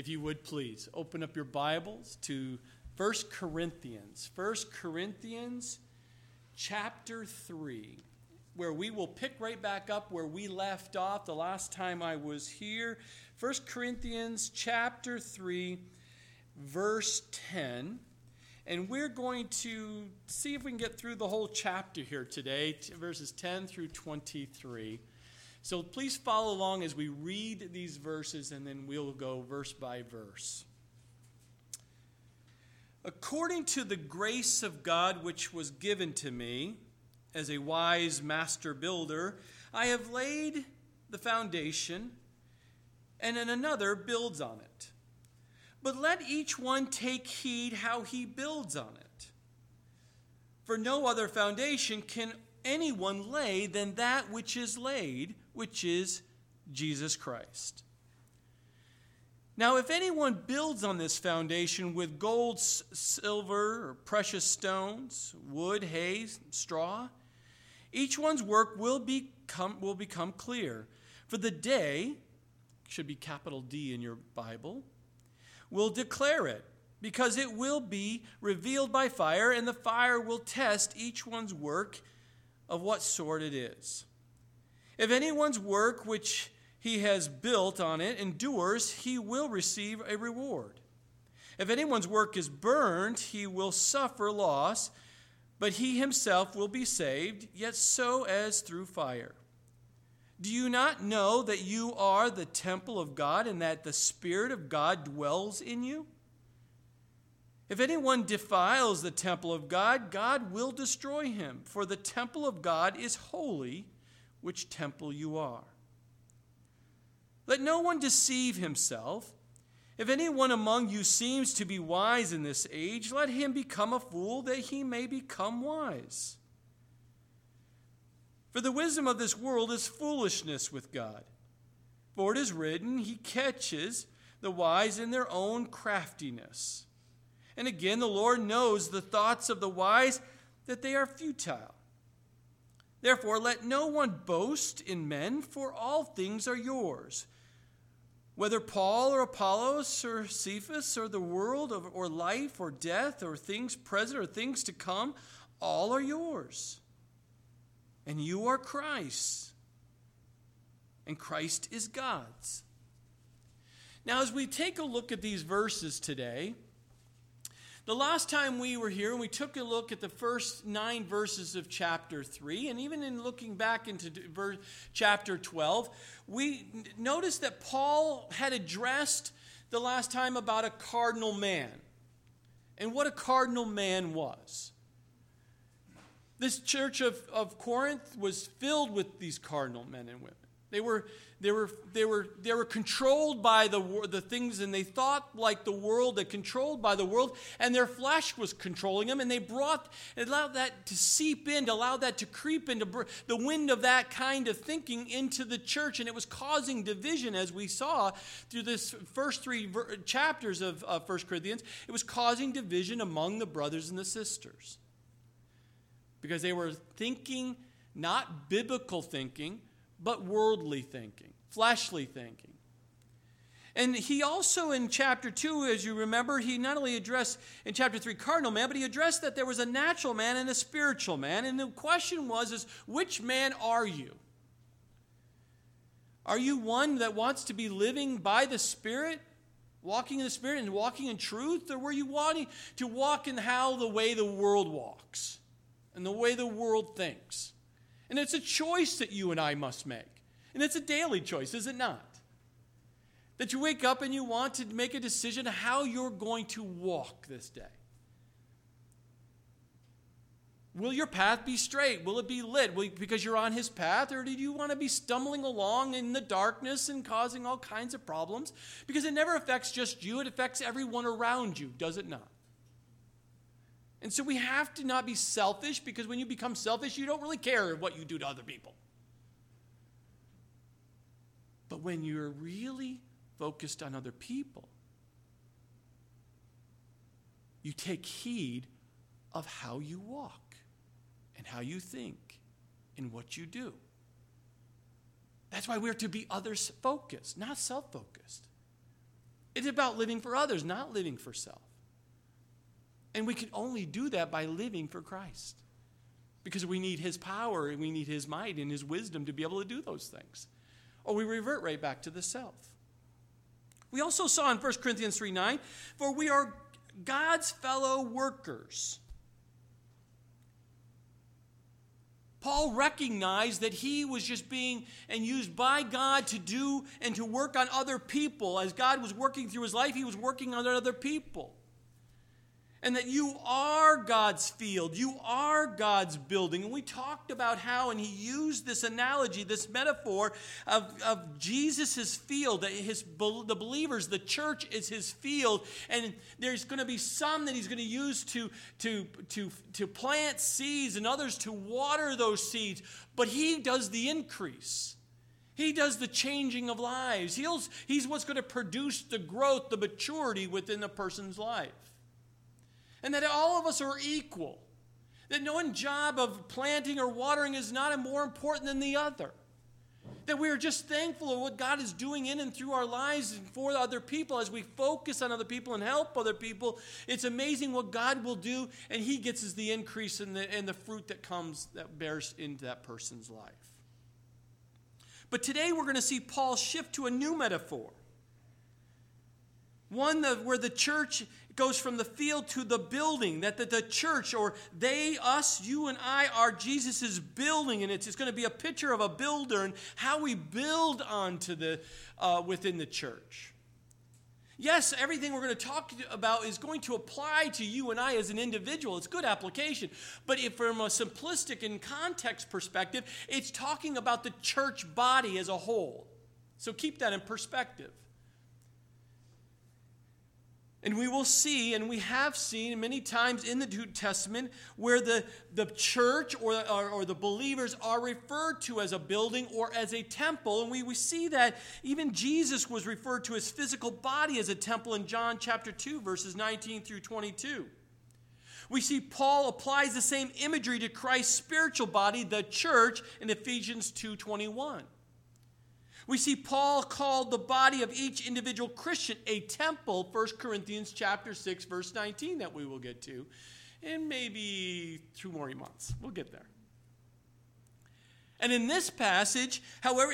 if you would please, open up your Bibles to 1 Corinthians. 1 Corinthians chapter 3, where we will pick right back up where we left off the last time I was here. 1 Corinthians chapter 3, verse 10. And we're going to see if we can get through the whole chapter here today, verses 10 through 23. So please follow along as we read these verses, and then we'll go verse by verse. According to the grace of God which was given to me, as a wise master builder, I have laid the foundation, and then another builds on it. But let each one take heed how he builds on it. For no other foundation can anyone lay than that which is laid, which is Jesus Christ. Now, if anyone builds on this foundation with gold, silver, or precious stones, wood, hay, straw, each one's work will become clear. For the day, should be capital D in your Bible, will declare it, because it will be revealed by fire, and the fire will test each one's work of what sort it is. If anyone's work which he has built on it endures, he will receive a reward. If anyone's work is burned, he will suffer loss, but he himself will be saved, yet so as through fire. Do you not know that you are the temple of God and that the Spirit of God dwells in you? If anyone defiles the temple of God, God will destroy him, for the temple of God is holy, which temple you are. Let no one deceive himself. If anyone among you seems to be wise in this age, let him become a fool that he may become wise. For the wisdom of this world is foolishness with God. For it is written, he catches the wise in their own craftiness. And again, the Lord knows the thoughts of the wise, that they are futile. Therefore, let no one boast in men, for all things are yours. Whether Paul or Apollos or Cephas or the world or life or death or things present or things to come, all are yours. And you are Christ's, and Christ is God's. Now, as we take a look at these verses today, the last time we were here, we took a look at the first 9 verses of chapter 3, and even in looking back into chapter 12, we noticed that Paul had addressed the last time about a cardinal man, and what a cardinal man was. This church of Corinth was filled with these cardinal men and women. They were controlled by the things, and they thought like the world. They're controlled by the world, and their flesh was controlling them. And allowed that to seep in, allowed that to creep into the wind of that kind of thinking into the church, and it was causing division, as we saw through this first 3 chapters of 1 Corinthians. It was causing division among the brothers and the sisters, because they were thinking not biblical thinking, but worldly thinking, fleshly thinking. And he also in chapter 2, as you remember, he not only addressed in chapter 3 cardinal man, but he addressed that there was a natural man and a spiritual man. And the question was which man are you? Are you one that wants to be living by the Spirit, walking in the Spirit and walking in truth? Or were you wanting to walk in the way the world walks? And the way the world thinks. And it's a choice that you and I must make. And it's a daily choice, is it not? That you wake up and you want to make a decision how you're going to walk this day. Will your path be straight? Will it be lit? Because you're on his path? Or do you want to be stumbling along in the darkness and causing all kinds of problems? Because it never affects just you. It affects everyone around you, does it not? And so we have to not be selfish, because when you become selfish, you don't really care what you do to other people. But when you're really focused on other people, you take heed of how you walk and how you think and what you do. That's why we're to be others-focused, not self-focused. It's about living for others, not living for self. And we can only do that by living for Christ, because we need his power and we need his might and his wisdom to be able to do those things. Or we revert right back to the self. We also saw in 1 Corinthians 3:9, for we are God's fellow workers. Paul recognized that he was just being and used by God to do and to work on other people. As God was working through his life, he was working on other people. And that you are God's field. You are God's building. And we talked about how, and he used this analogy, this metaphor of Jesus' field, that the believers, the church is his field. And there's going to be some that he's going to use to plant seeds and others to water those seeds. But he does the increase. He does the changing of lives. He's what's going to produce the growth, the maturity within a person's life. And that all of us are equal. That no one job of planting or watering is not more important than the other. That we are just thankful of what God is doing in and through our lives and for other people. As we focus on other people and help other people, it's amazing what God will do, and he gets us the increase and the fruit that comes, that bears into that person's life. But today we're going to see Paul shift to a new metaphor. One where the church goes from the field to the building, that the church, or they, us, you and I, are Jesus' building, and it's going to be a picture of a builder and how we build onto within the church. Yes, everything we're going to talk about is going to apply to you and I as an individual. It's good application. But if from a simplistic and context perspective, it's talking about the church body as a whole. So keep that in perspective. And we will see, and we have seen many times in the New Testament, where the church or the believers are referred to as a building or as a temple. And we see that even Jesus was referred to his physical body as a temple in John chapter 2, verses 19 through 22. We see Paul applies the same imagery to Christ's spiritual body, the church, in Ephesians 2:21. We see Paul called the body of each individual Christian a temple, 1 Corinthians chapter 6, verse 19, that we will get to in maybe 2 more months. We'll get there. And in this passage, however,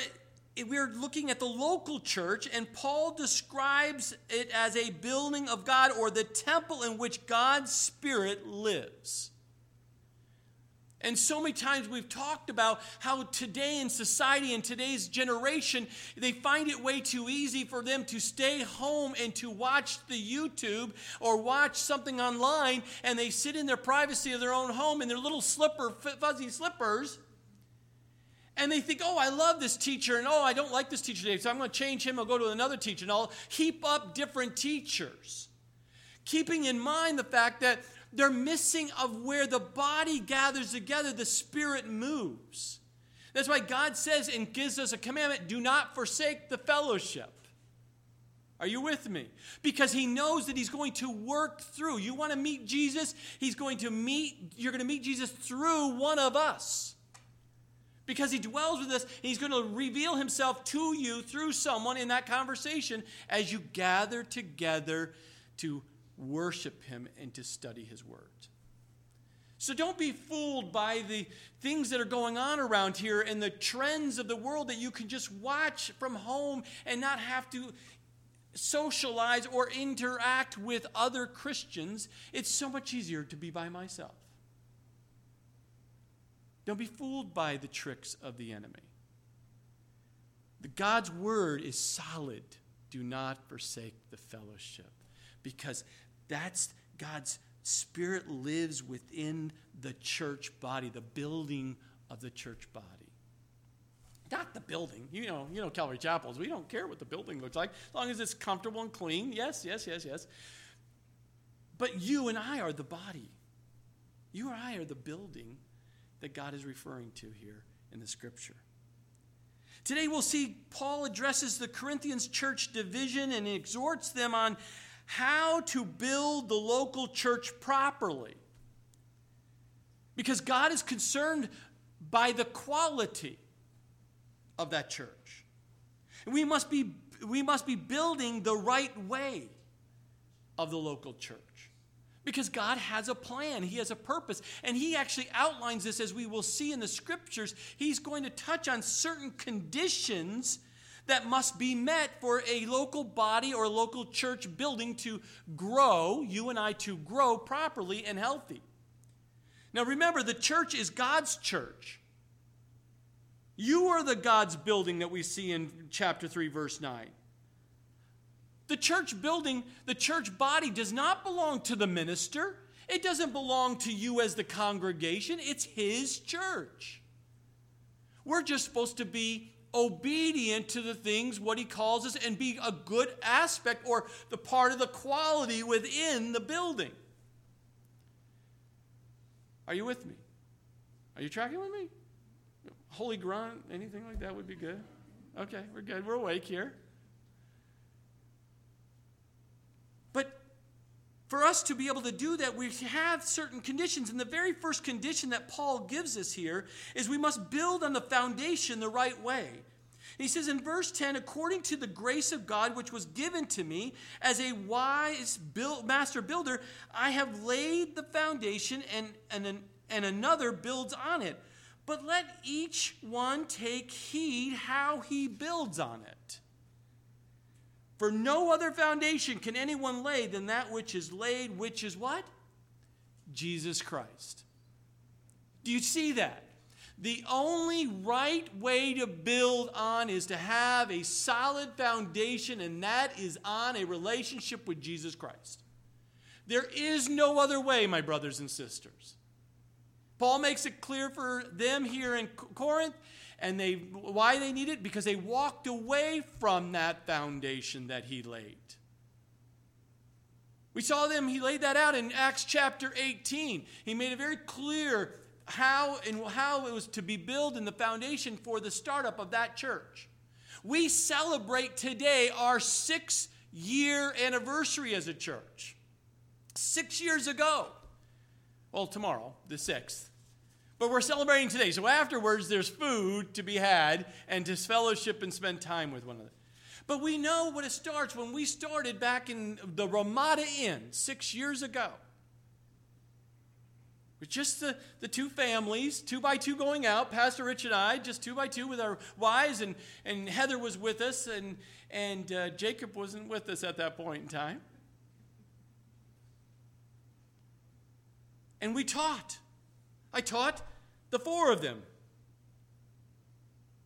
we're looking at the local church, and Paul describes it as a building of God, or the temple in which God's Spirit lives. And so many times we've talked about how today in society and today's generation, they find it way too easy for them to stay home and to watch the YouTube or watch something online, and they sit in their privacy of their own home in their little fuzzy slippers, and they think, oh, I love this teacher, and oh, I don't like this teacher today, so I'm going to change him, I'll go to another teacher, and I'll heap up different teachers. Keeping in mind the fact that they're missing of where the body gathers together, the Spirit moves. That's why God says and gives us a commandment, do not forsake the fellowship. Are you with me? Because he knows that he's going to work through. You want to meet Jesus? You're going to meet Jesus through one of us. Because he dwells with us, and he's going to reveal himself to you through someone in that conversation as you gather together to worship him and to study his word. So don't be fooled by the things that are going on around here and the trends of the world that you can just watch from home and not have to socialize or interact with other Christians. It's so much easier to be by myself. Don't be fooled by the tricks of the enemy. God's word is solid. Do not forsake the fellowship, because that's God's Spirit lives within the church body, the building of the church body. Not the building. You know Calvary Chapels. We don't care what the building looks like, as long as it's comfortable and clean. Yes. But you and I are the body. You and I are the building that God is referring to here in the Scripture. Today we'll see Paul addresses the Corinthians church division and exhorts them on how to build the local church properly. Because God is concerned by the quality of that church. And we must be we must be building the right way of the local church. Because God has a plan. He has a purpose. And he actually outlines this, as we will see in the scriptures. He's going to touch on certain conditions that must be met for a local body or a local church building to grow, you and I to grow properly and healthy. Now remember, the church is God's church. You are the God's building that we see in chapter 3, verse 9. The church building, the church body does not belong to the minister. It doesn't belong to you as the congregation. It's his church. We're just supposed to be obedient to the things, what he calls us, and be a good aspect or the part of the quality within the building. Are you with me? Are you tracking with me? Holy grunt, anything like that would be good. Okay, we're good. We're awake here. But for us to be able to do that, we have certain conditions. And the very first condition that Paul gives us here is we must build on the foundation the right way. He says in verse 10, according to the grace of God, which was given to me as a wise master builder, I have laid the foundation and another builds on it. But let each one take heed how he builds on it. For no other foundation can anyone lay than that which is laid, which is what? Jesus Christ. Do you see that? The only right way to build on is to have a solid foundation, and that is on a relationship with Jesus Christ. There is no other way, my brothers and sisters. Paul makes it clear for them here in Corinth, and why they need it, because they walked away from that foundation that he laid. We saw them, he laid that out in Acts chapter 18. He made it very clear how it was to be built in the foundation for the startup of that church. We celebrate today our 6-year anniversary as a church. 6 years ago. Well, tomorrow, the 6th. But we're celebrating today. So afterwards, there's food to be had and to fellowship and spend time with one another. But we know what it starts when we started back in the Ramada Inn 6 years ago. With just the two families, 2 by 2 going out, Pastor Rich and I, just 2 by 2 with our wives, and Heather was with us, and Jacob wasn't with us at that point in time. And we taught. I taught the 4 of them.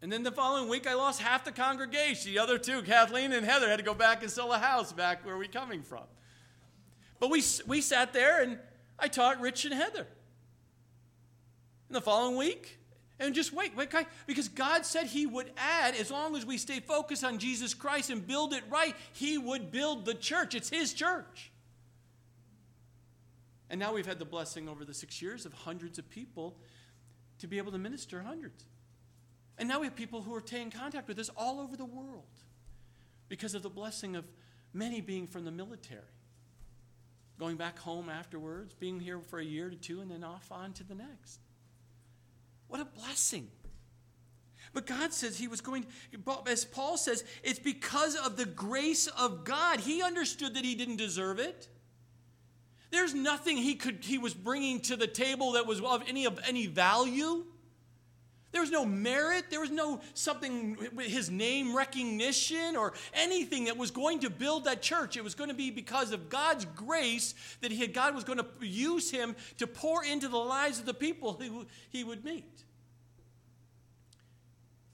And then the following week, I lost half the congregation. The other 2, Kathleen and Heather, had to go back and sell a house back where we're coming from. But we sat there, and I taught Rich and Heather. And the following week, and just wait, because God said he would add, as long as we stay focused on Jesus Christ and build it right, he would build the church. It's his church. And now we've had the blessing over the 6 years of hundreds of people to be able to minister hundreds. And now we have people who are in contact with us all over the world because of the blessing of many being from the military, going back home afterwards, being here for a year to 2, and then off on to the next. What a blessing. But God says he was going, as Paul says, it's because of the grace of God. He understood that he didn't deserve it. There's nothing he was bringing to the table that was of any value. There was no merit. There was no something, his name recognition or anything that was going to build that church. It was going to be because of God's grace that God was going to use him to pour into the lives of the people he would meet.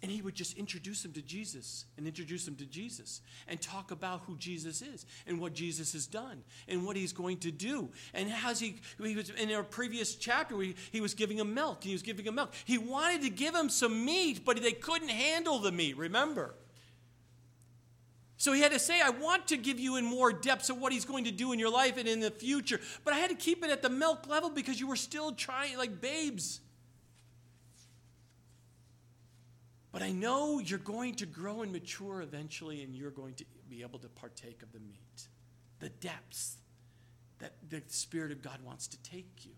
And he would just introduce them to Jesus and talk about who Jesus is and what Jesus has done and what he's going to do. And as he was in our previous chapter, he was giving him milk. He wanted to give him some meat, but they couldn't handle the meat, remember? So he had to say, I want to give you in more depths of what he's going to do in your life and in the future, but I had to keep it at the milk level because you were still trying like babes. But I know you're going to grow and mature eventually, and you're going to be able to partake of the meat, the depths that the Spirit of God wants to take you.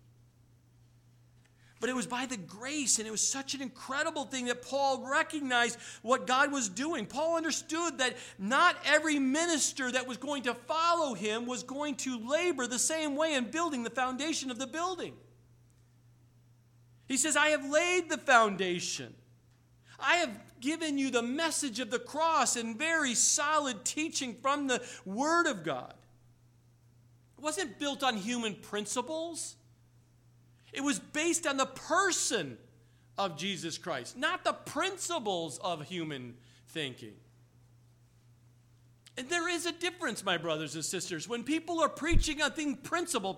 But it was by the grace, and it was such an incredible thing that Paul recognized what God was doing. Paul understood that not every minister that was going to follow him was going to labor the same way in building the foundation of the building. He says, I have laid the foundation. I have given you the message of the cross and very solid teaching from the Word of God. It wasn't built on human principles. It was based on the person of Jesus Christ, not the principles of human thinking. And there is a difference, my brothers and sisters. When people are preaching on things, principle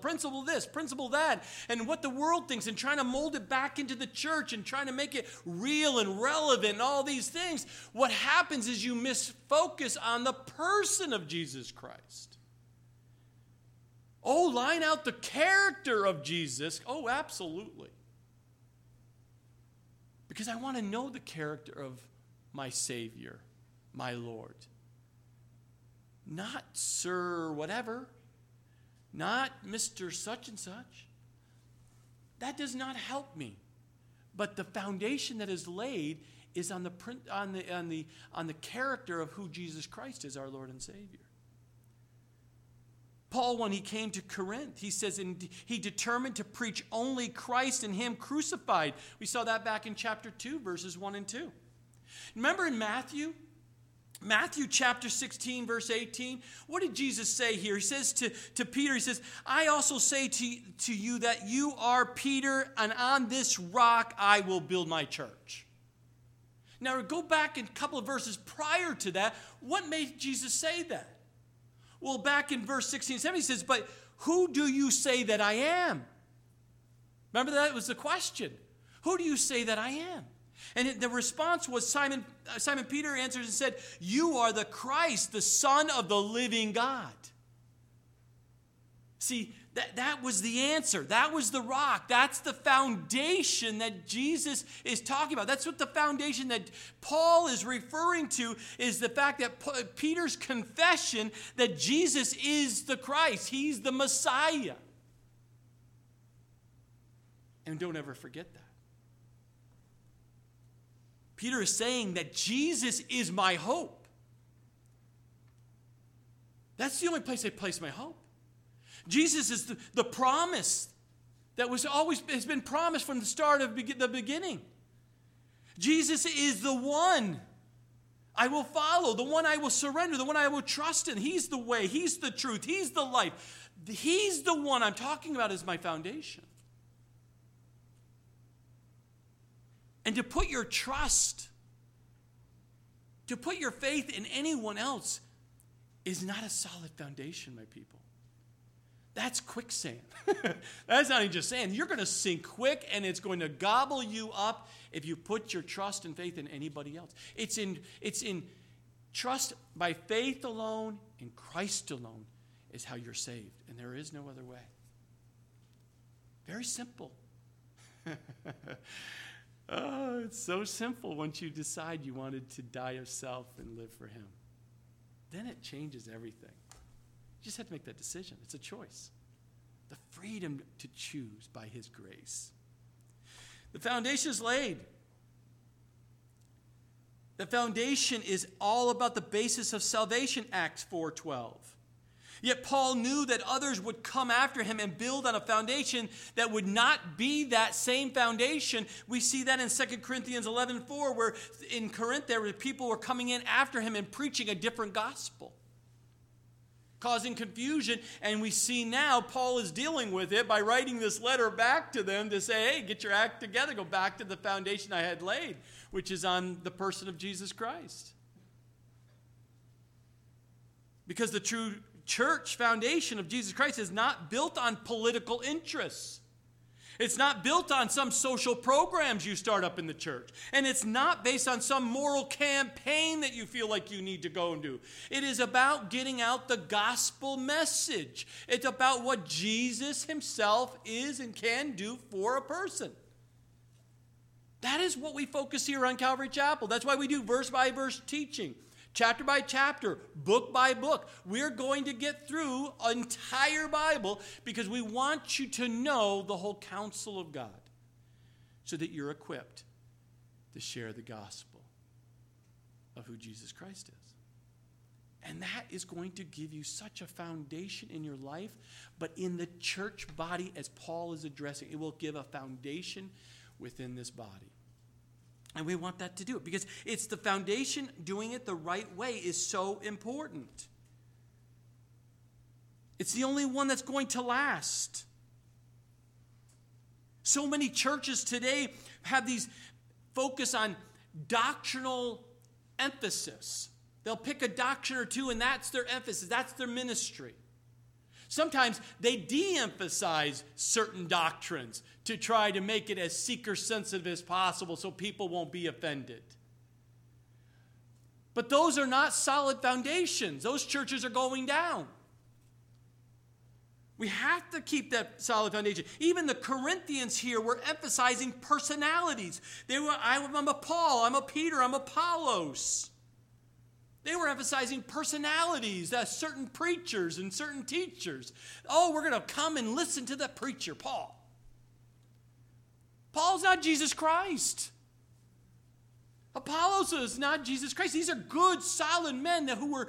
this, principle that, and what the world thinks, and trying to mold it back into the church and trying to make it real and relevant and all these things, what happens is you misfocus on the person of Jesus Christ. Oh, line out the character of Jesus. Oh, absolutely. Because I want to know the character of my Savior, my Lord. Not Sir whatever. Not Mr. such and such. That does not help me. But the foundation that is laid is on the character of who Jesus Christ is, our Lord and Savior. Paul, when he came to Corinth, he says, and he determined to preach only Christ and him crucified. We saw that back in chapter 2, verses 1 and 2. Remember in Matthew chapter 16, verse 18, what did Jesus say here? He says to Peter, he says, I also say to you that you are Peter, and on this rock I will build my church. Now go back a couple of verses prior to that. What made Jesus say that? Well, back in verse 16 and 17, he says, but who do you say that I am? Remember, that was the question. Who do you say that I am? And the response was Simon Peter answers and said, you are the Christ, the Son of the living God. See, that was the answer. That was the rock. That's the foundation that Jesus is talking about. That's what the foundation that Paul is referring to is the fact that Peter's confession that Jesus is the Christ. He's the Messiah. And don't ever forget that. Peter is saying that Jesus is my hope. That's the only place I place my hope. Jesus is the promise that has been promised from the start of the beginning. Jesus is the one I will follow, the one I will surrender, the one I will trust in. He's the way, He's the truth, He's the life. He's the one I'm talking about as my foundation. And to put your trust, to put your faith in anyone else is not a solid foundation, my people. That's quicksand. That's not even just sand. You're going to sink quick, and it's going to gobble you up if you put your trust and faith in anybody else. It's in trust by faith alone, in Christ alone, is how you're saved. And there is no other way. Very simple. Oh, it's so simple once you decide you wanted to die of self and live for Him. Then it changes everything. You just have to make that decision. It's a choice. The freedom to choose by His grace. The foundation is laid. The foundation is all about the basis of salvation, Acts 4:12. Yet Paul knew that others would come after him and build on a foundation that would not be that same foundation. We see that in 2 Corinthians 11:4, where in Corinth there were people who were coming in after him and preaching a different gospel, causing confusion, and we see now Paul is dealing with it by writing this letter back to them to say, hey, get your act together, go back to the foundation I had laid, which is on the person of Jesus Christ. Because the true church foundation of Jesus Christ is not built on political interests. It's not built on some social programs you start up in the church. And it's not based on some moral campaign that you feel like you need to go and do. It is about getting out the gospel message. It's about what Jesus Himself is and can do for a person. That is what we focus here on Calvary Chapel. That's why we do verse by verse teaching. Chapter by chapter, book by book. We're going to get through an entire Bible because we want you to know the whole counsel of God. so that you're equipped to share the gospel of who Jesus Christ is. And that is going to give you such a foundation in your life, but in the church body, as Paul is addressing, it will give a foundation within this body. And we want that to do it because it's the foundation. Doing it the right way is so important. It's the only one that's going to last. So many churches today have these focus on doctrinal emphasis. They'll pick a doctrine or two, and that's their emphasis. That's their ministry. Sometimes they de-emphasize certain doctrines to try to make it as seeker-sensitive as possible so people won't be offended. But those are not solid foundations. Those churches are going down. We have to keep that solid foundation. Even the Corinthians here were emphasizing personalities. They were, I'm a Paul, I'm a Peter, I'm Apollos. They were emphasizing personalities, certain preachers and certain teachers. Oh, we're going to come and listen to the preacher, Paul. Paul's not Jesus Christ. Apollos is not Jesus Christ. These are good, solid men who were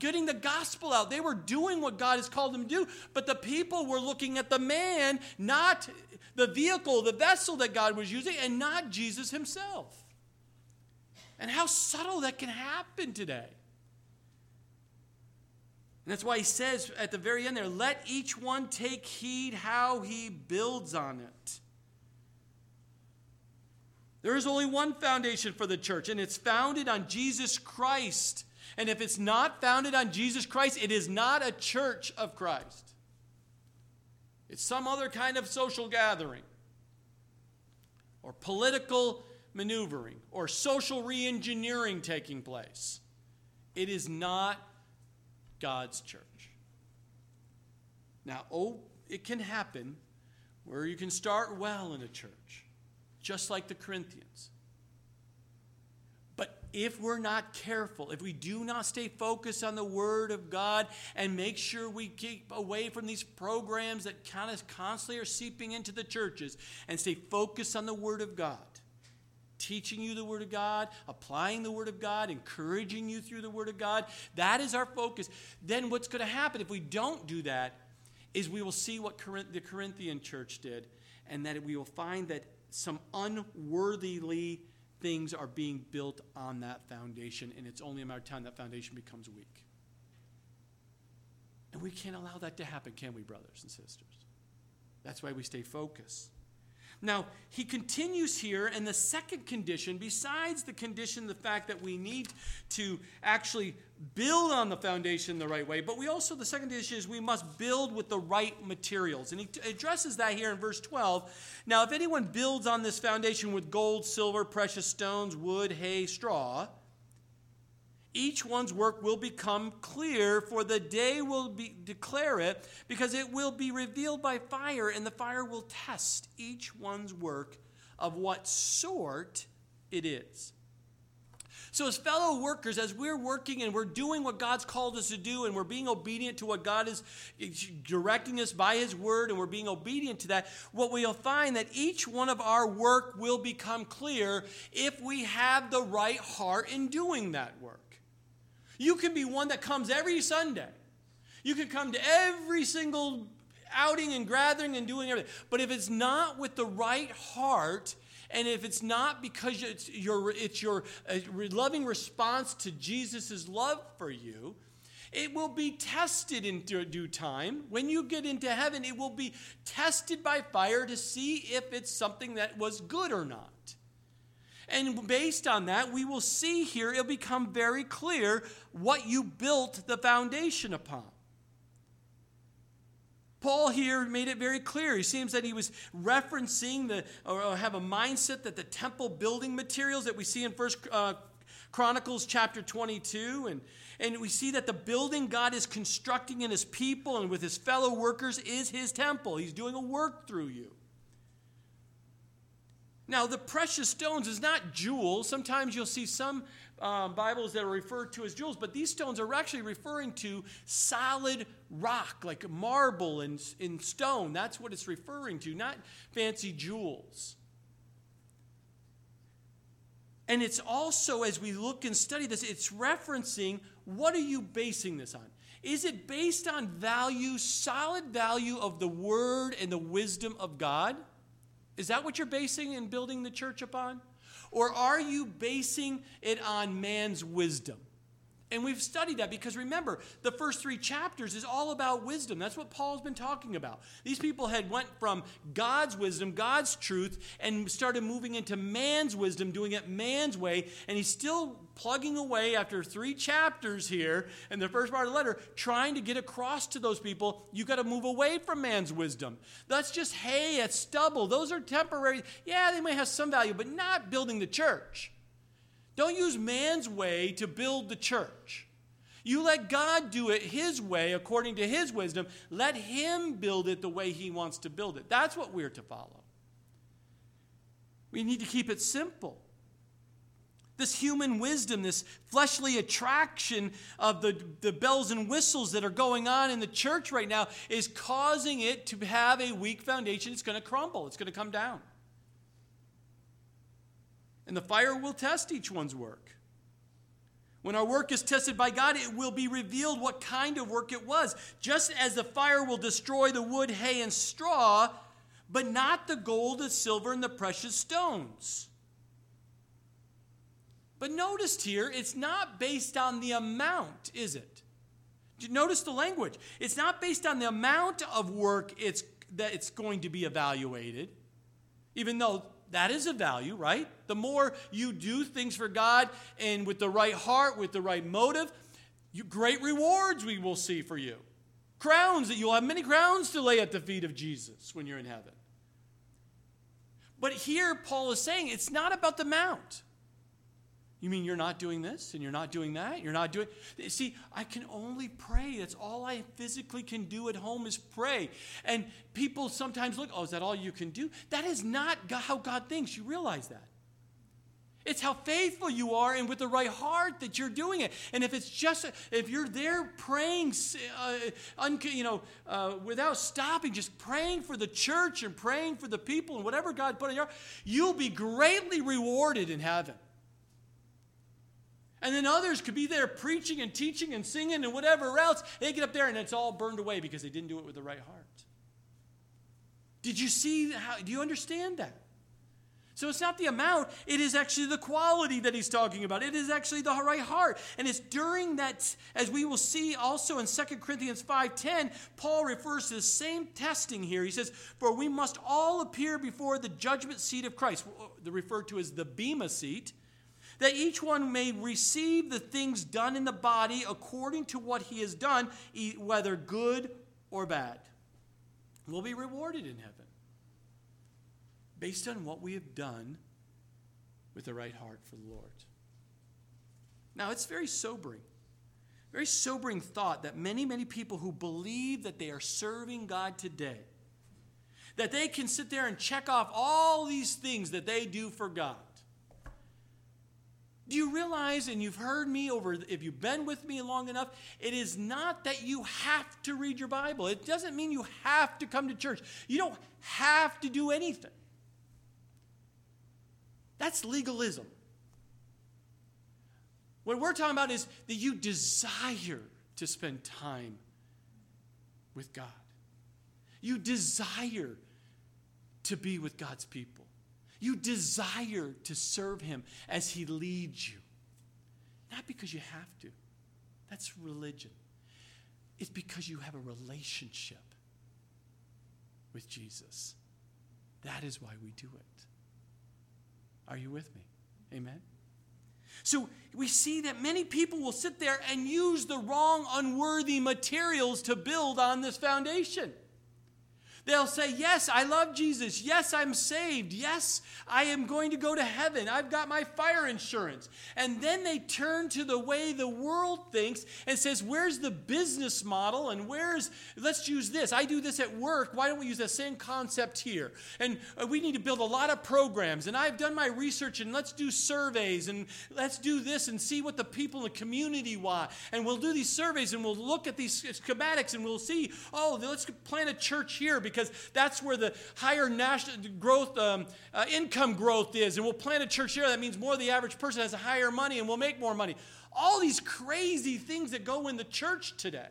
getting the gospel out. They were doing what God has called them to do, but the people were looking at the man, not the vehicle, the vessel that God was using, and not Jesus himself. And how subtle that can happen today. And that's why he says at the very end there, let each one take heed how he builds on it. There is only one foundation for the church, and it's founded on Jesus Christ. And if it's not founded on Jesus Christ, it is not a church of Christ. It's some other kind of social gathering or political maneuvering or social re-engineering taking place. It is not God's church. Now, it can happen where you can start well in a church, just like the Corinthians. But if we're not careful, if we do not stay focused on the Word of God and make sure we keep away from these programs that kind of constantly are seeping into the churches and stay focused on the Word of God, teaching you the Word of God, applying the Word of God, encouraging you through the Word of God. That is our focus. Then what's going to happen if we don't do that is we will see what the Corinthian church did, and that we will find that some unworthily things are being built on that foundation, and it's only a matter of time that foundation becomes weak. And we can't allow that to happen, can we, brothers and sisters? That's why we stay focused. Now, he continues here, and the second condition, besides the condition, the fact that we need to actually build on the foundation the right way, but we also, the second condition is we must build with the right materials. And he addresses that here in verse 12. Now, if anyone builds on this foundation with gold, silver, precious stones, wood, hay, straw, each one's work will become clear, for the day will declare it, because it will be revealed by fire, and the fire will test each one's work of what sort it is. So as fellow workers, as we're working and we're doing what God's called us to do, and we're being obedient to what God is directing us by his word, and we're being obedient to that, what we'll find that each one of our work will become clear if we have the right heart in doing that work. You can be one that comes every Sunday. You can come to every single outing and gathering and doing everything. But if it's not with the right heart, and if it's not because it's your loving response to Jesus' love for you, it will be tested in due time. When you get into heaven, it will be tested by fire to see if it's something that was good or not. And based on that, we will see here, it'll become very clear what you built the foundation upon. Paul here made it very clear. It seems that he was referencing or have a mindset that the temple building materials that we see in 1 Chronicles chapter 22, and we see that the building God is constructing in his people and with his fellow workers is his temple. He's doing a work through you. Now, the precious stones is not jewels. Sometimes you'll see some Bibles that are referred to as jewels, but these stones are actually referring to solid rock, like marble and stone. That's what it's referring to, not fancy jewels. And it's also, as we look and study this, it's referencing, what are you basing this on? Is it based on value, solid value of the word and the wisdom of God? Is that what you're basing and building the church upon? Or are you basing it on man's wisdom? And we've studied that because, remember, the first 3 chapters is all about wisdom. That's what Paul's been talking about. These people had went from God's wisdom, God's truth, and started moving into man's wisdom, doing it man's way. And he's still plugging away after 3 chapters here in the first part of the letter, trying to get across to those people, you've got to move away from man's wisdom. That's just hay, that's stubble. Those are temporary. Yeah, they may have some value, but not building the church. Don't use man's way to build the church. You let God do it his way, according to his wisdom. Let him build it the way he wants to build it. That's what we're to follow. We need to keep it simple. This human wisdom, this fleshly attraction of the bells and whistles that are going on in the church right now is causing it to have a weak foundation. It's going to crumble. It's going to come down. And the fire will test each one's work. When our work is tested by God, it will be revealed what kind of work it was. Just as the fire will destroy the wood, hay, and straw, but not the gold, the silver, and the precious stones. But notice here, it's not based on the amount, is it? Notice the language. It's not based on the amount of work that it's going to be evaluated, even though that is a value, right? The more you do things for God and with the right heart, with the right motive, great rewards we will see for you. Crowns, that you'll have many crowns to lay at the feet of Jesus when you're in heaven. But here Paul is saying it's not about the amount. You mean you're not doing this and you're not doing that? You're not doing... See, I can only pray. That's all I physically can do at home is pray. And people sometimes look, oh, is that all you can do? That is not how God thinks. You realize that. It's how faithful you are and with the right heart that you're doing it. And if you're there praying, without stopping, just praying for the church and praying for the people and whatever God put in your heart, you'll be greatly rewarded in heaven. And then others could be there preaching and teaching and singing and whatever else. They get up there and it's all burned away because they didn't do it with the right heart. Did you see how? Do you understand that? So it's not the amount. It is actually the quality that he's talking about. It is actually the right heart. And it's during that, as we will see also in 2 Corinthians 5:10, Paul refers to the same testing here. He says, for we must all appear before the judgment seat of Christ, referred to as the Bema seat, that each one may receive the things done in the body according to what he has done, whether good or bad. We'll be rewarded in heaven based on what we have done with the right heart for the Lord. Now, it's very sobering thought that many, many people who believe that they are serving God today, that they can sit there and check off all these things that they do for God. Do you realize, and you've heard me over, if you've been with me long enough, it is not that you have to read your Bible. It doesn't mean you have to come to church. You don't have to do anything. That's legalism. What we're talking about is that you desire to spend time with God. You desire to be with God's people. You desire to serve him as he leads you. Not because you have to. That's religion. It's because you have a relationship with Jesus. That is why we do it. Are you with me? Amen? So we see that many people will sit there and use the wrong, unworthy materials to build on this foundation. They'll say, yes, I love Jesus. Yes, I'm saved. Yes, I am going to go to heaven. I've got my fire insurance. And then they turn to the way the world thinks and says, where's the business model? And let's use this. I do this at work. Why don't we use the same concept here? And we need to build a lot of programs. And I've done my research, and let's do surveys. And let's do this and see what the people in the community want. And we'll do these surveys, and we'll look at these schematics, and we'll see, oh, let's plant a church here because because that's where the higher national growth, income growth is. And we'll plant a church here. That means more of the average person has a higher money and we'll make more money. All these crazy things that go in the church today.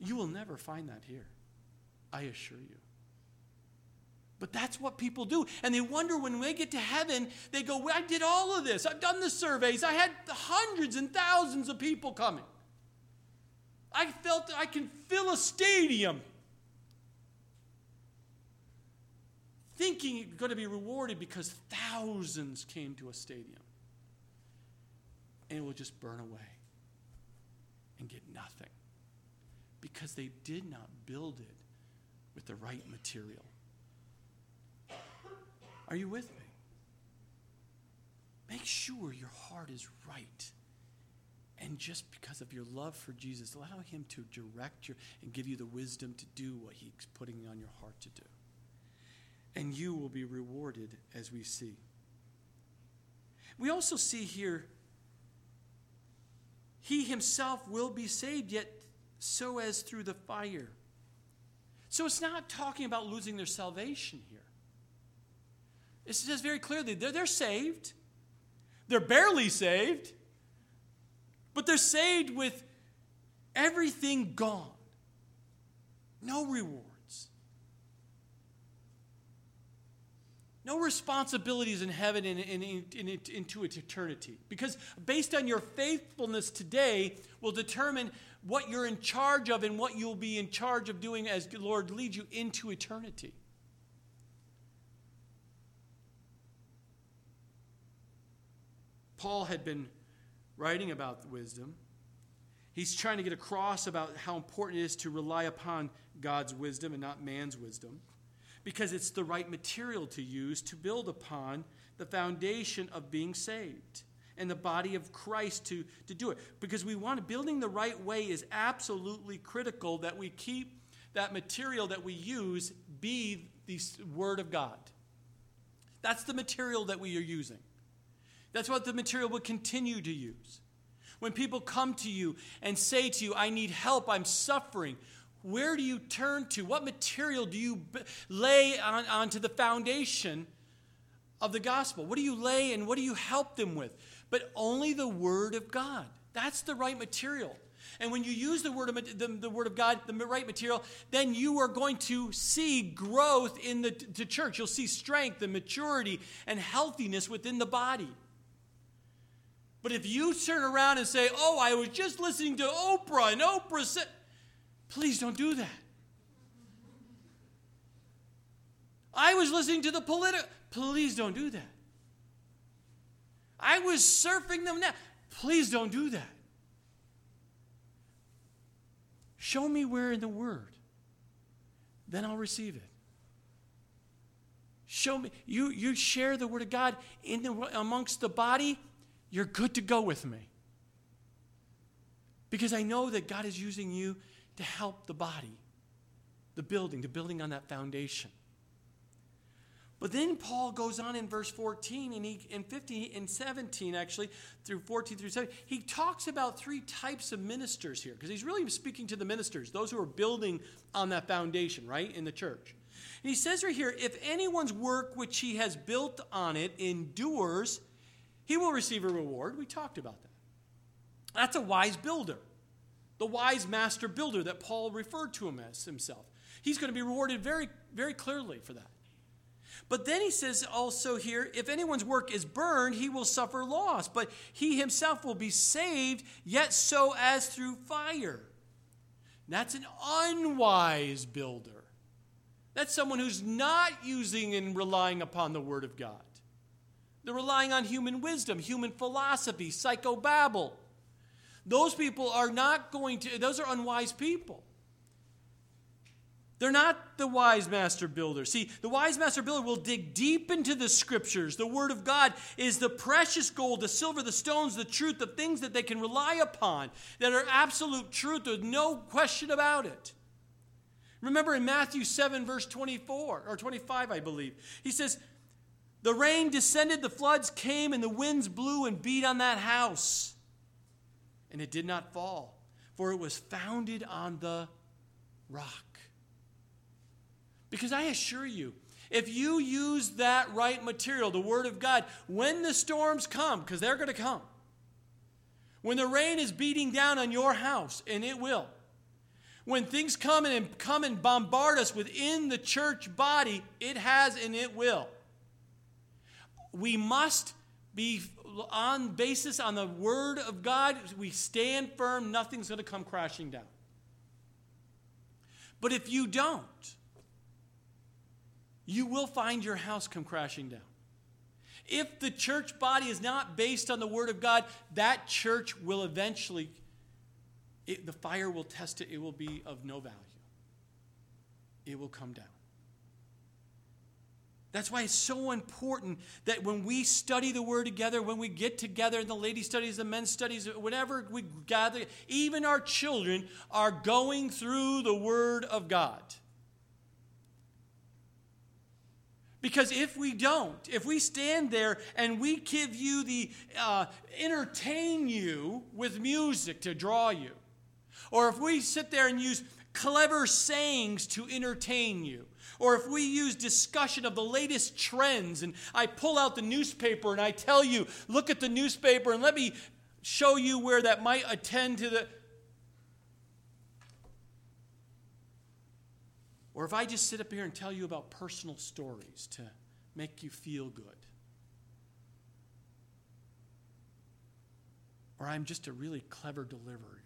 You will never find that here, I assure you. But that's what people do. And they wonder when they get to heaven, they go, well, I did all of this. I've done the surveys. I had hundreds and thousands of people coming. I felt I can fill a stadium. Thinking you're going to be rewarded because thousands came to a stadium. And it will just burn away and get nothing. Because they did not build it with the right material. Are you with me? Make sure your heart is right. And just because of your love for Jesus, allow him to direct you and give you the wisdom to do what he's putting on your heart to do. And you will be rewarded as we see. We also see here, he himself will be saved, yet so as through the fire. So it's not talking about losing their salvation here. It says very clearly, they're saved. They're barely saved. But they're saved with everything gone. No rewards. No responsibilities in heaven and into eternity. Because based on your faithfulness today will determine what you're in charge of and what you'll be in charge of doing as the Lord leads you into eternity. Paul had been writing about wisdom. He's trying to get across about how important it is to rely upon God's wisdom and not man's wisdom, because it's the right material to use to build upon the foundation of being saved and the body of Christ to do it. Because we want to, building the right way is absolutely critical that we keep that material that we use be the Word of God. That's the material that we are using. That's what the material will continue to use. When people come to you and say to you, I need help, I'm suffering, where do you turn to? What material do you lay onto the foundation of the gospel? What do you lay and what do you help them with? But only the Word of God. That's the right material. And when you use the Word of God, the right material, then you are going to see growth in the church. You'll see strength and maturity and healthiness within the body. But if you turn around and say, oh, I was just listening to Oprah, and Oprah said, please don't do that. I was listening to the political, please don't do that. I was surfing them now, please don't do that. Show me where in the Word, then I'll receive it. Show me, you share the Word of God amongst the body, you're good to go with me. Because I know that God is using you to help the body, the building on that foundation. But then Paul goes on in verse 14 and in 15 and 17 actually, through 14 through 17, he talks about three types of ministers here. Because he's really speaking to the ministers, those who are building on that foundation, right, in the church. And he says right here, if anyone's work which he has built on it endures, he will receive a reward. We talked about that. That's a wise builder. The wise master builder that Paul referred to him as himself. He's going to be rewarded very, very clearly for that. But then he says also here, if anyone's work is burned, he will suffer loss. But he himself will be saved, yet so as through fire. That's an unwise builder. That's someone who's not using and relying upon the Word of God. They're relying on human wisdom, human philosophy, psychobabble. Those people are not going to, those are unwise people. They're not the wise master builder. See, the wise master builder will dig deep into the Scriptures. The Word of God is the precious gold, the silver, the stones, the truth, the things that they can rely upon, that are absolute truth. There's no question about it. Remember in Matthew 7, verse 24, or 25, I believe, he says, the rain descended, the floods came, and the winds blew and beat on that house. And it did not fall, for it was founded on the rock. Because I assure you, if you use that right material, the Word of God, when the storms come, because they're going to come, when the rain is beating down on your house, and it will, when things come and bombard us within the church body, it has and it will. We must be on basis on the Word of God. We stand firm. Nothing's going to come crashing down. But if you don't, you will find your house come crashing down. If the church body is not based on the Word of God, that church will eventually, the fire will test it. It will be of no value. It will come down. That's why it's so important that when we study the Word together, when we get together in the ladies' studies, the men's studies, whenever we gather, even our children are going through the Word of God. Because if we don't, if we stand there and we give you the, entertain you with music to draw you, or if we sit there and use clever sayings to entertain you, or if we use discussion of the latest trends and I pull out the newspaper and I tell you, look at the newspaper and let me show you where that might attend to the... Or if I just sit up here and tell you about personal stories to make you feel good. Or I'm just a really clever deliverer.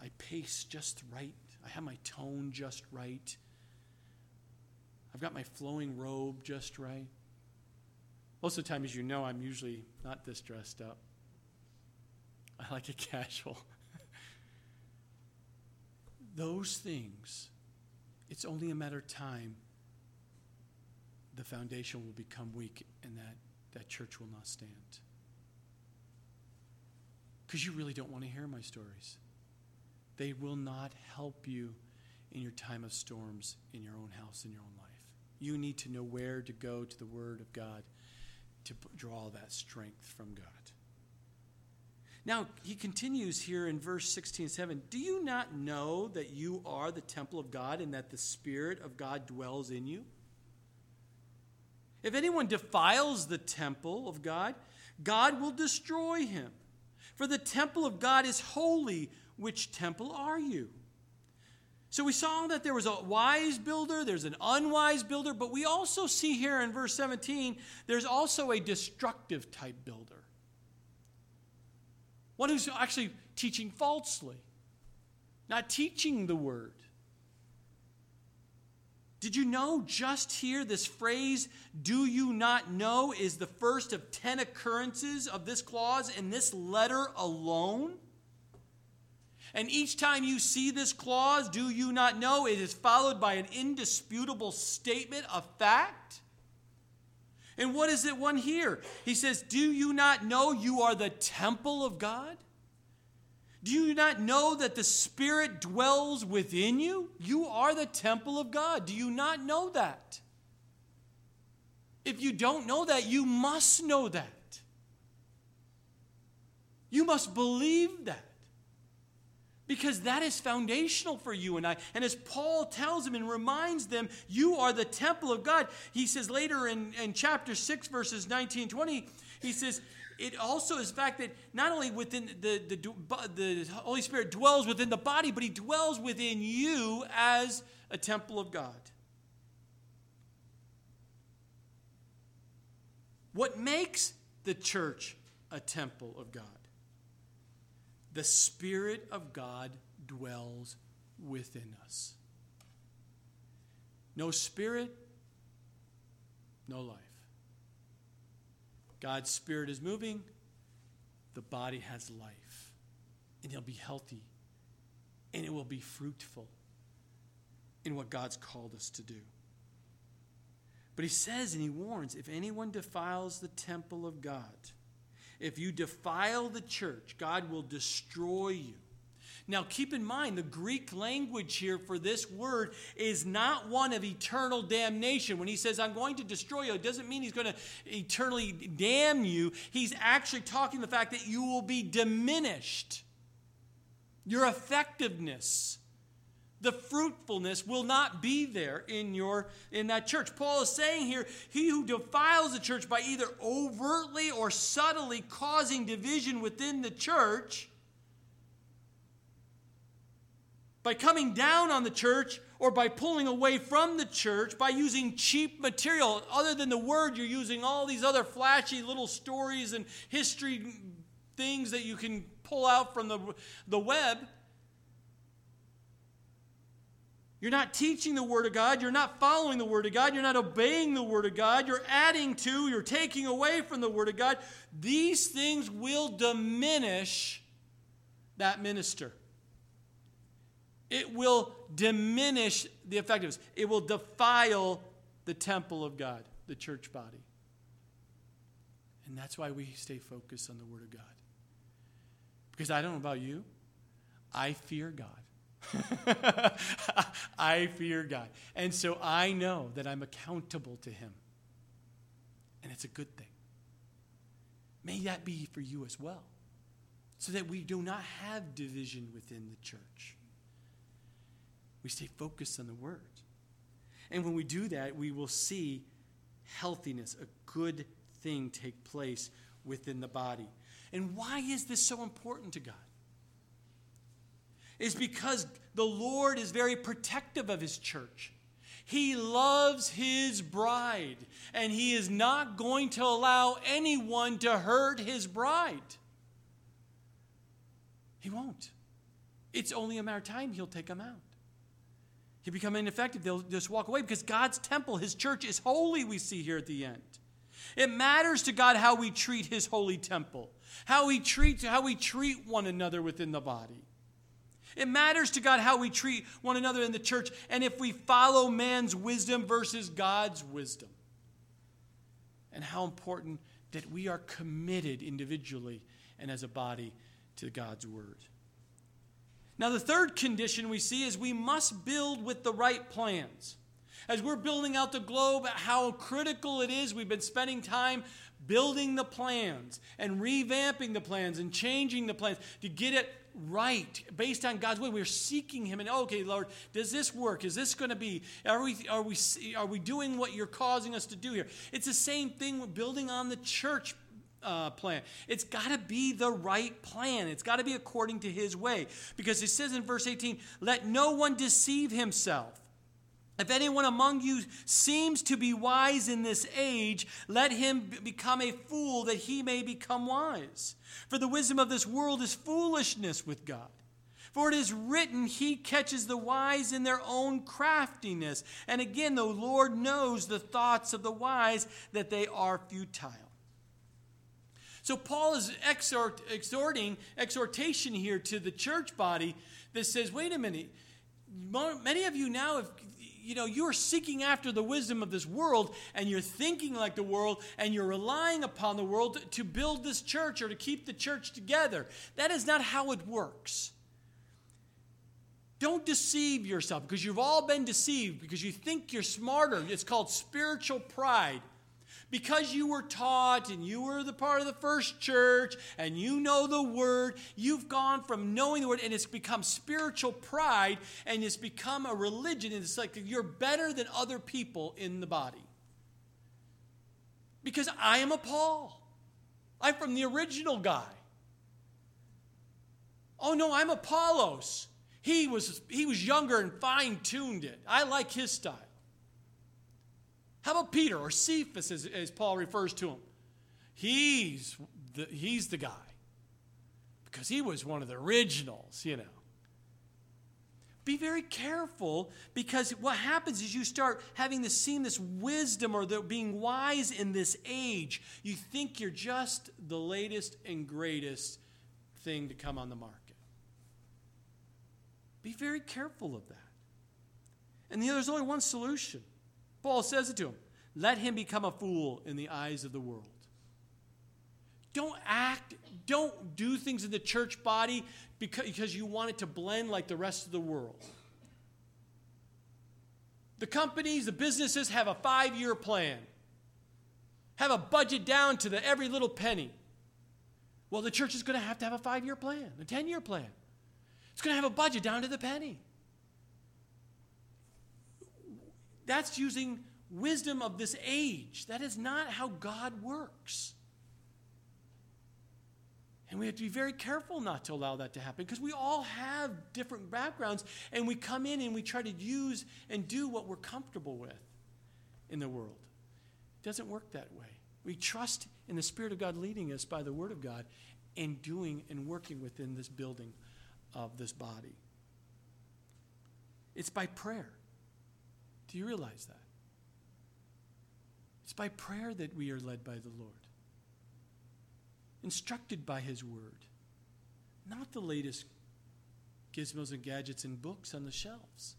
I pace just right. I have my tone just right. I've got my flowing robe just right. Most of the time, as you know, I'm usually not this dressed up. I like it casual. Those things... It's only a matter of time the foundation will become weak and that church will not stand. Because you really don't want to hear my stories. They will not help you in your time of storms, in your own house, in your own life. You need to know where to go to the Word of God to draw that strength from God. Now, he continues here in verse 16-17. Do you not know that you are the temple of God and that the Spirit of God dwells in you? If anyone defiles the temple of God, God will destroy him. For the temple of God is holy. Which temple are you? So we saw that there was a wise builder, there's an unwise builder, but we also see here in verse 17, there's also a destructive type builder. One who's actually teaching falsely, not teaching the Word. Did you know just here this phrase, do you not know, is the first of 10 occurrences of this clause in this letter alone? And each time you see this clause, do you not know, it is followed by an indisputable statement of fact. And what is it one here? He says, do you not know you are the temple of God? Do you not know that the Spirit dwells within you? You are the temple of God. Do you not know that? If you don't know that, you must know that. You must believe that. Because that is foundational for you and I. And as Paul tells them and reminds them, you are the temple of God. He says later in chapter 6, verses 19-20, he says, it also is the fact that not only within the Holy Spirit dwells within the body, but he dwells within you as a temple of God. What makes the church a temple of God? The Spirit of God dwells within us. No Spirit, no life. God's Spirit is moving. The body has life. And it'll be healthy. And it will be fruitful in what God's called us to do. But he says and he warns, if anyone defiles the temple of God, if you defile the church, God will destroy you. Now keep in mind, the Greek language here for this word is not one of eternal damnation. When he says, I'm going to destroy you, it doesn't mean he's going to eternally damn you. He's actually talking the fact that you will be diminished. Your effectiveness The fruitfulness will not be there in that church. Paul is saying here, he who defiles the church by either overtly or subtly causing division within the church, by coming down on the church or by pulling away from the church, by using cheap material other than the word, you're using all these other flashy little stories and history things that you can pull out from the web. You're not teaching the Word of God. You're not following the Word of God. You're not obeying the Word of God. You're adding to, you're taking away from the Word of God. These things will diminish that minister. It will diminish the effectiveness. It will defile the temple of God, the church body. And that's why we stay focused on the Word of God. Because I don't know about you, I fear God. I fear God. And so I know that I'm accountable to Him. And it's a good thing. May that be for you as well, so that we do not have division within the church. We stay focused on the Word. And when we do that, we will see healthiness, a good thing, take place within the body. And why is this so important to God? Is because the Lord is very protective of His church. He loves His bride, and He is not going to allow anyone to hurt His bride. He won't. It's only a matter of time He'll take them out. He'll become ineffective. They'll just walk away, because God's temple, His church, is holy, we see here at the end. It matters to God how we treat His holy temple, how we treat one another within the body. It matters to God how we treat one another in the church, and if we follow man's wisdom versus God's wisdom. And how important that we are committed individually and as a body to God's word. Now, the third condition we see is we must build with the right plans. As we're building out the globe, how critical it is, we've been spending time building the plans and revamping the plans and changing the plans to get it right, based on God's way. We're seeking Him, and okay, Lord, does this work? Is this going to be? Are we doing what You're causing us to do here? It's the same thing with building on the church plan. It's got to be the right plan. It's got to be according to His way, because it says in verse 18, "Let no one deceive himself. If anyone among you seems to be wise in this age, let him become a fool that he may become wise. For the wisdom of this world is foolishness with God. For it is written, He catches the wise in their own craftiness. And again, the Lord knows the thoughts of the wise, that they are futile." So Paul is exhortation here to the church body that says, wait a minute, many of you now have... you're seeking after the wisdom of this world, and you're thinking like the world, and you're relying upon the world to build this church or to keep the church together. That is not how it works. Don't deceive yourself, because you've all been deceived, because you think you're smarter. It's called spiritual pride. Because you were taught and you were the part of the first church and you know the word, you've gone from knowing the word, and it's become spiritual pride, and it's become a religion, and it's like you're better than other people in the body. Because I am a Paul. I'm from the original guy. Oh no, I'm Apollos. He was younger and fine-tuned it. I like his style. How about Peter, or Cephas, as Paul refers to him? He's the guy, because he was one of the originals, Be very careful, because what happens is you start having this wisdom, or being wise in this age. You think you're just the latest and greatest thing to come on the market. Be very careful of that. And there's only one solution. Paul says it to him. Let him become a fool in the eyes of the world. Don't do things in the church body because you want it to blend like the rest of the world. The companies, the businesses have a 5-year plan. Have a budget down to every little penny. Well, the church is going to have a 5-year plan, a 10-year plan. It's going to have a budget down to the penny. That's using wisdom of this age. That is not how God works. And we have to be very careful not to allow that to happen, because we all have different backgrounds, and we come in and we try to use and do what we're comfortable with in the world. It doesn't work that way. We trust in the Spirit of God leading us by the Word of God and doing and working within this building of this body. It's by prayer. Do you realize that? It's by prayer that we are led by the Lord, instructed by His Word, not the latest gizmos and gadgets and books on the shelves.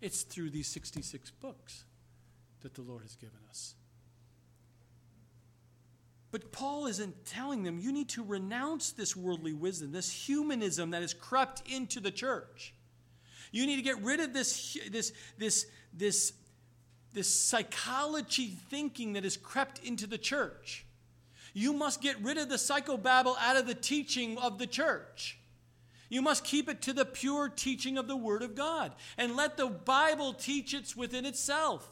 It's through these 66 books that the Lord has given us. But Paul isn't telling them, you need to renounce this worldly wisdom, this humanism that has crept into the church. You need to get rid of this psychology thinking that has crept into the church. You must get rid of the psychobabble out of the teaching of the church. You must keep it to the pure teaching of the Word of God and let the Bible teach it within itself.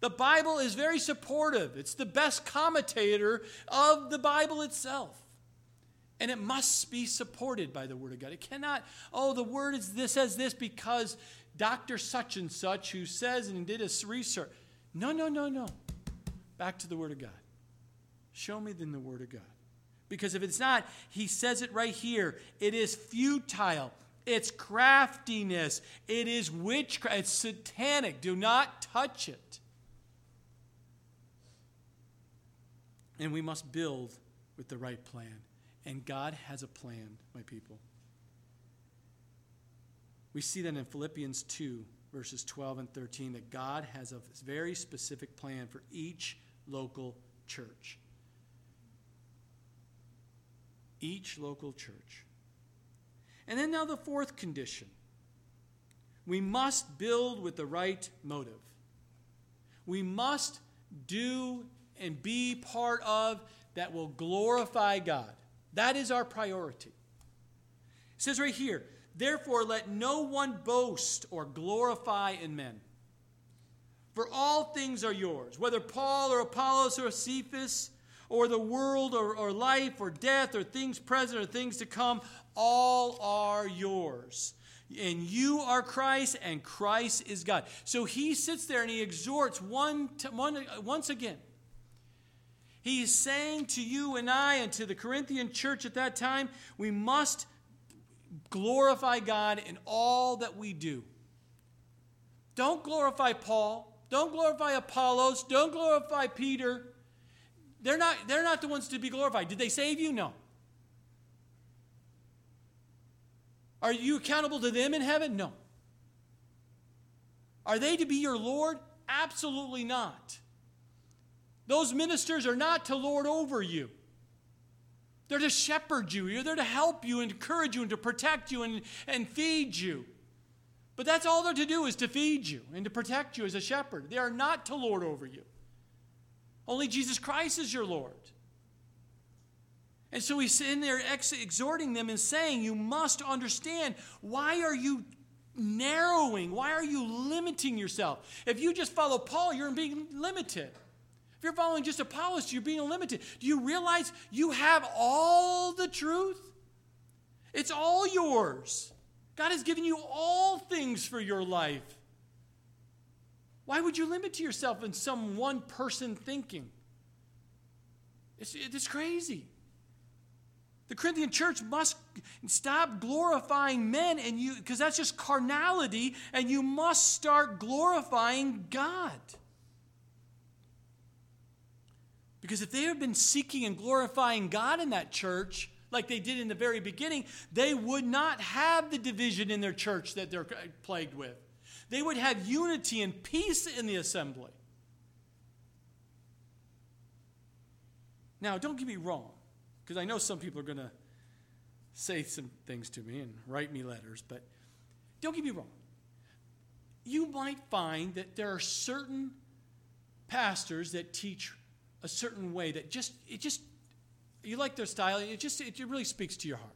The Bible is very supportive. It's the best commentator of the Bible itself. And it must be supported by the Word of God. It cannot, the Word is this, says this because Dr. such and such who says and did his research. No. Back to the Word of God. Show me then the Word of God. Because if it's not, he says it right here. It is futile. It's craftiness. It is witchcraft. It's satanic. Do not touch it. And we must build with the right plan. And God has a plan, my people. We see that in Philippians 2, verses 12 and 13, that God has a very specific plan for each local church. Each local church. And then now the fourth condition. We must build with the right motive. We must do and be part of that will glorify God. That is our priority. It says right here, therefore let no one boast or glorify in men. For all things are yours, whether Paul or Apollos or Cephas or the world or life or death or things present or things to come, all are yours. And you are Christ and Christ is God. So he sits there and he exhorts once again. He is saying to you and I and to the Corinthian church at that time, we must glorify God in all that we do. Don't glorify Paul. Don't glorify Apollos. Don't glorify Peter. They're not the ones to be glorified. Did they save you? No. Are you accountable to them in heaven? No. Are they to be your Lord? Absolutely not. Those ministers are not to lord over you. They're to shepherd you. You're there to help you and encourage you and to protect you and feed you. But that's all they're to do is to feed you and to protect you as a shepherd. They are not to lord over you. Only Jesus Christ is your Lord. And so he's in there exhorting them and saying, you must understand, why are you narrowing? Why are you limiting yourself? If you just follow Paul, you're being limited. If you're following just Apollos, you're being limited. Do you realize you have all the truth? It's all yours. God has given you all things for your life. Why would you limit yourself in some one person thinking? It's crazy. The Corinthian church must stop glorifying men and you, because that's just carnality, and you must start glorifying God. Because if they had been seeking and glorifying God in that church, like they did in the very beginning, they would not have the division in their church that they're plagued with. They would have unity and peace in the assembly. Now, don't get me wrong, because I know some people are going to say some things to me and write me letters, but don't get me wrong. You might find that there are certain pastors that teach a certain way that just you like their style, it really speaks to your heart.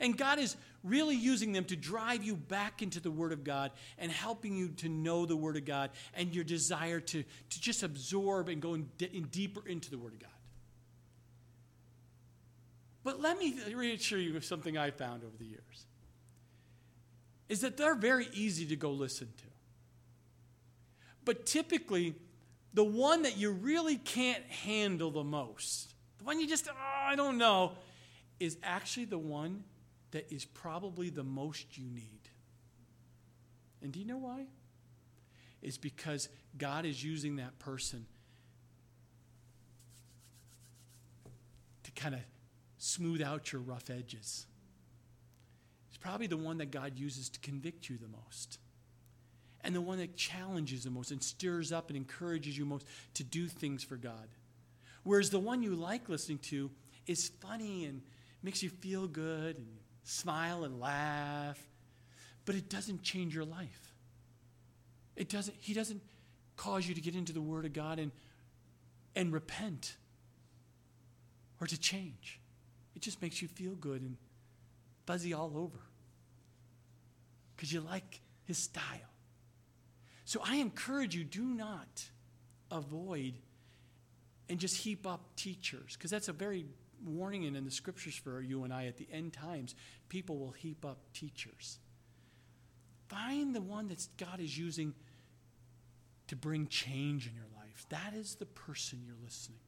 And God is really using them to drive you back into the Word of God and helping you to know the Word of God and your desire to just absorb and go in deeper into the Word of God. But let me reassure you of something I found over the years, is that they're very easy to go listen to. But typically, the one that you really can't handle the most, the one you just, I don't know, is actually the one that is probably the most you need. And do you know why? It's because God is using that person to kind of smooth out your rough edges. It's probably the one that God uses to convict you the most. And the one that challenges the most and stirs up and encourages you most to do things for God. Whereas the one you like listening to is funny and makes you feel good and smile and laugh, but it doesn't change your life. It doesn't. He doesn't cause you to get into the Word of God and repent or to change. It just makes you feel good and fuzzy all over because you like his style. So I encourage you, do not avoid and just heap up teachers, because that's a very warning in the scriptures for you and I at the end times. People will heap up teachers. Find the one that God is using to bring change in your life. That is the person you're listening.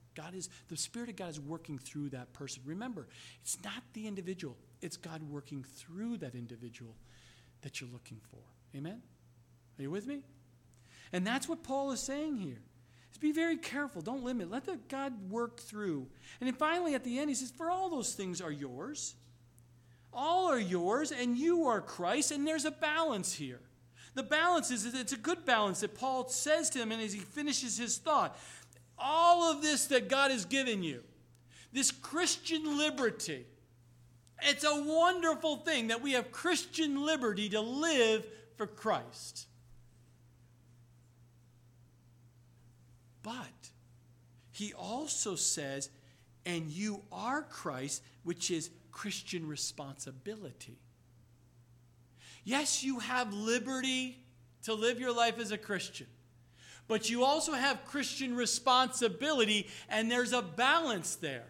The Spirit of God is working through that person. Remember, it's not the individual. It's God working through that individual that you're looking for. Amen? Are you with me? And that's what Paul is saying here. Be very careful. Don't limit. Let the God work through. And then finally, at the end, he says, for all those things are yours. All are yours, and you are Christ, and there's a balance here. The balance is, it's a good balance that Paul says to him, and as he finishes his thought, all of this that God has given you, this Christian liberty, it's a wonderful thing that we have Christian liberty to live for Christ. But he also says, and you are Christ, which is Christian responsibility. Yes, you have liberty to live your life as a Christian, but you also have Christian responsibility, and there's a balance there.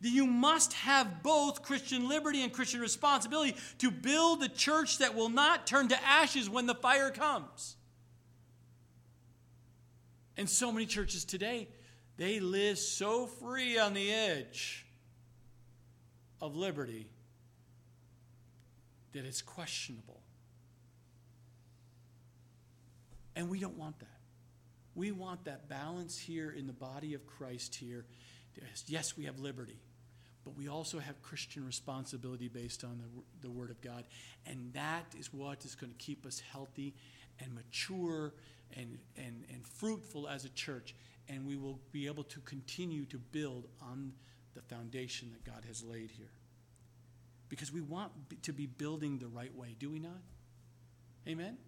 You must have both Christian liberty and Christian responsibility to build a church that will not turn to ashes when the fire comes. And so many churches today, they live so free on the edge of liberty that it's questionable. And we don't want that. We want that balance here in the body of Christ here. Yes, we have liberty, but we also have Christian responsibility based on the Word of God. And that is what is going to keep us healthy and mature and fruitful as a church, and we will be able to continue to build on the foundation that God has laid here. Because we want to be building the right way, do we not? Amen?